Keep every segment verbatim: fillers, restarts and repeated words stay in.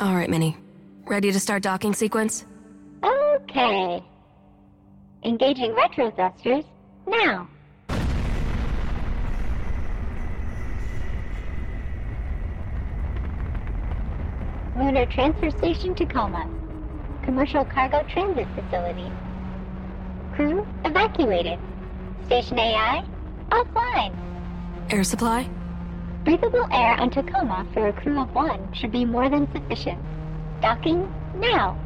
All right, Minnie. Ready to start docking sequence? Okay. Engaging retro thrusters now. Lunar Transfer Station Tacoma. Commercial cargo transit facility. Crew evacuated. Station A I offline. Air supply? Breathable air on Tacoma for a crew of one should be more than sufficient. Docking now.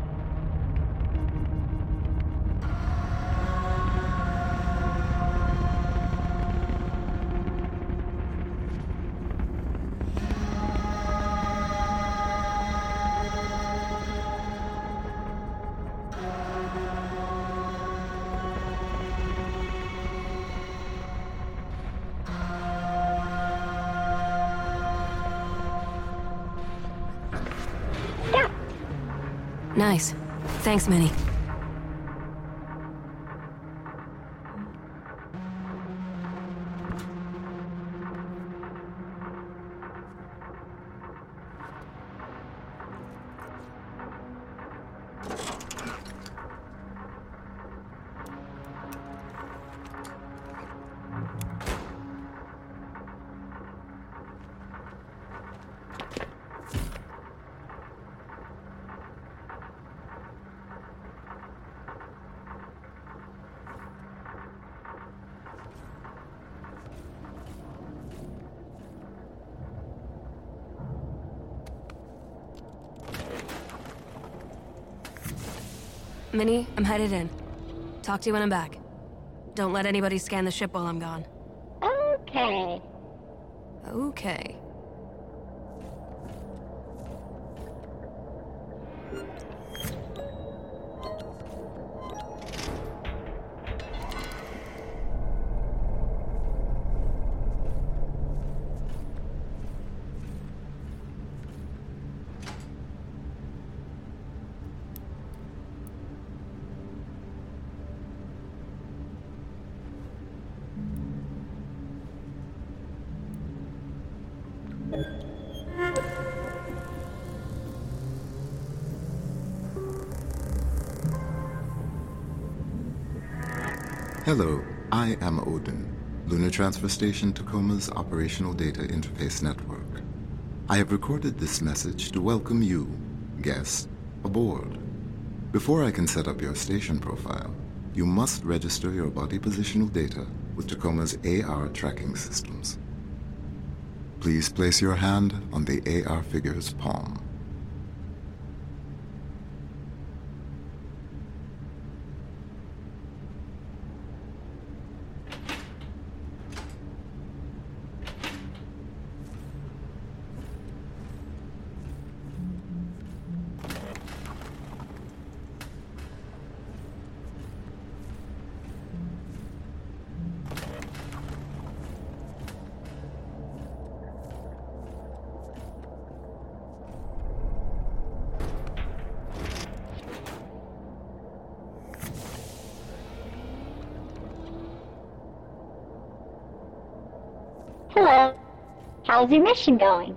Nice. Thanks, Minnie. Minnie, I'm headed in. Talk to you when I'm back. Don't let anybody scan the ship while I'm gone. Okay. Okay. Hello, I am Odin, Lunar Transfer Station Tacoma's Operational Data Interface Network. I have recorded this message to welcome you, guests, aboard. Before I can set up your station profile, you must register your body positional data with Tacoma's A R tracking systems. Please place your hand on the A R figure's palm. Hello. How's your mission going?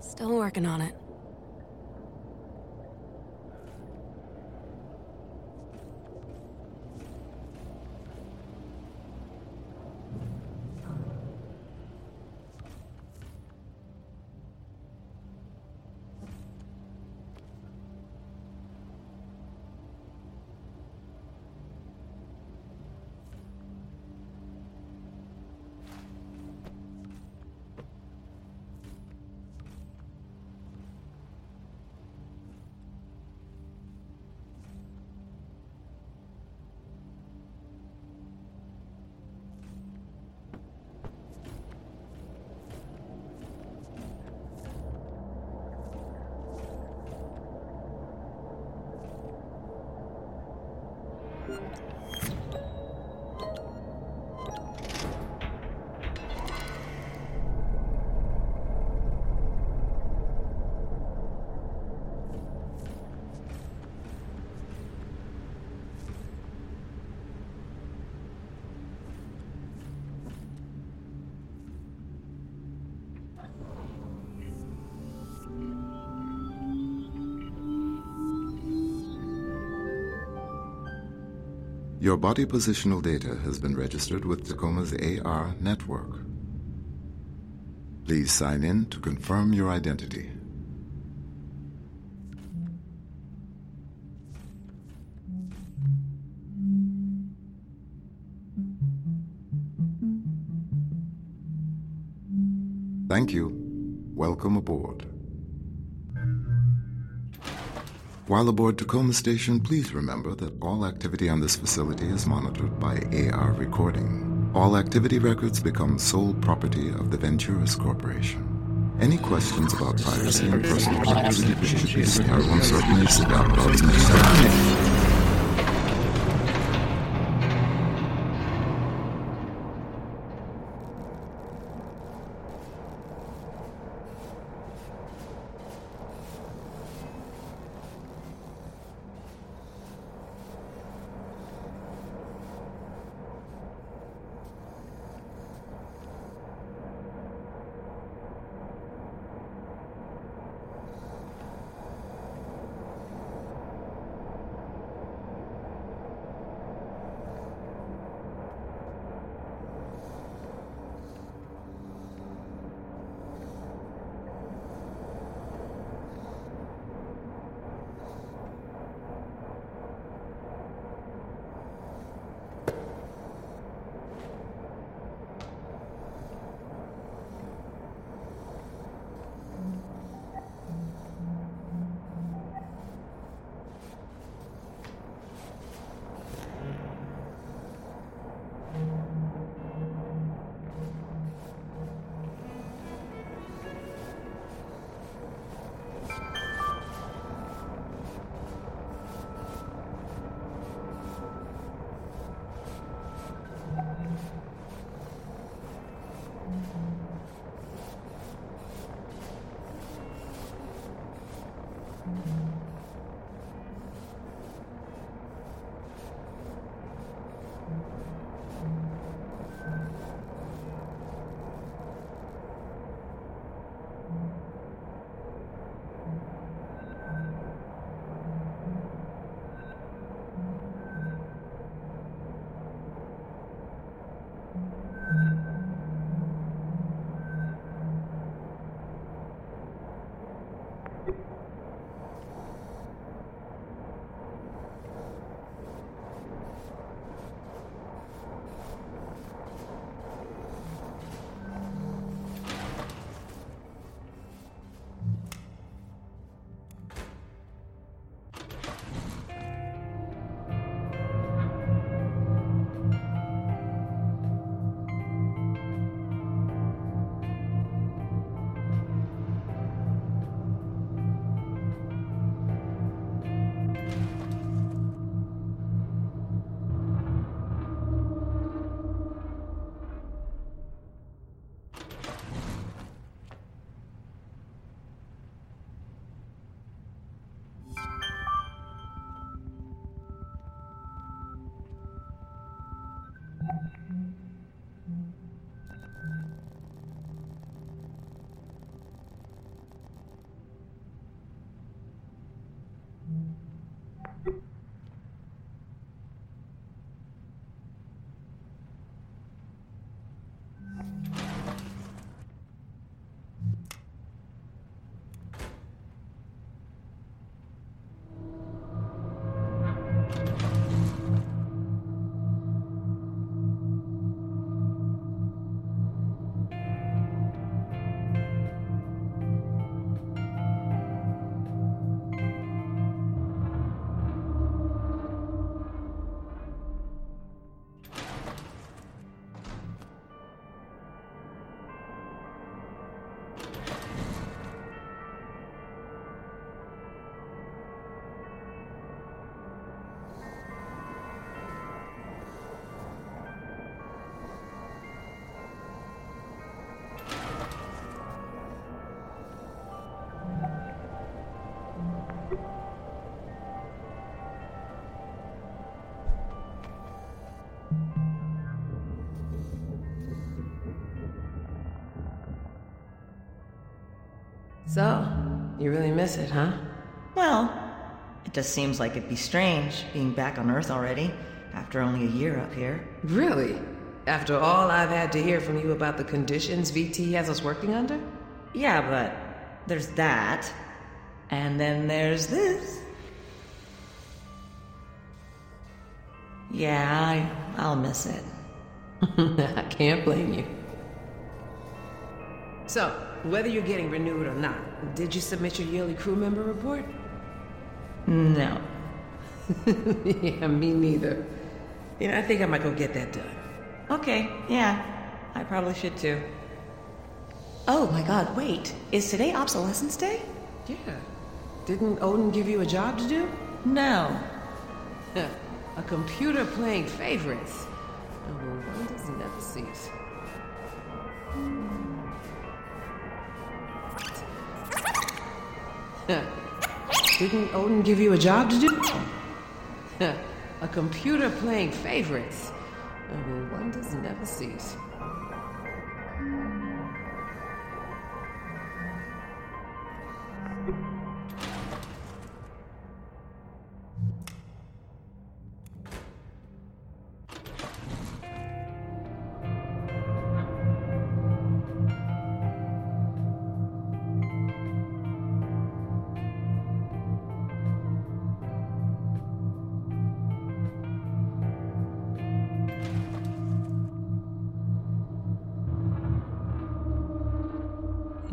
Still working on it. Your body positional data has been registered with Tacoma's A R network. Please sign in to confirm your identity. Thank you. Welcome aboard. While aboard Tacoma Station, please remember that all activity on this facility is monitored by A R recording. All activity records become sole property of the Ventures Corporation. Any questions about privacy and personal activity should be sent one certainly sit down about this. So, you really miss it, huh? Well, it just seems like it'd be strange, being back on Earth already, after only a year up here. Really? After all I've had to hear from you about the conditions V T has us working under? Yeah, but there's that. And then there's this. Yeah, I, I'll miss it. I can't blame you. So, whether you're getting renewed or not, did you submit your yearly crew member report? No. Yeah, me neither. You know, I think I might go get that done. Okay, yeah. I probably should too. Oh my god, wait. Is today Obsolescence Day? Yeah. Didn't Odin give you a job to do? No. A computer playing favorites. Oh, well, one doesn't ever cease. Didn't Odin give you a job to do? A computer playing favorites. Oh, well, one doesn't ever cease.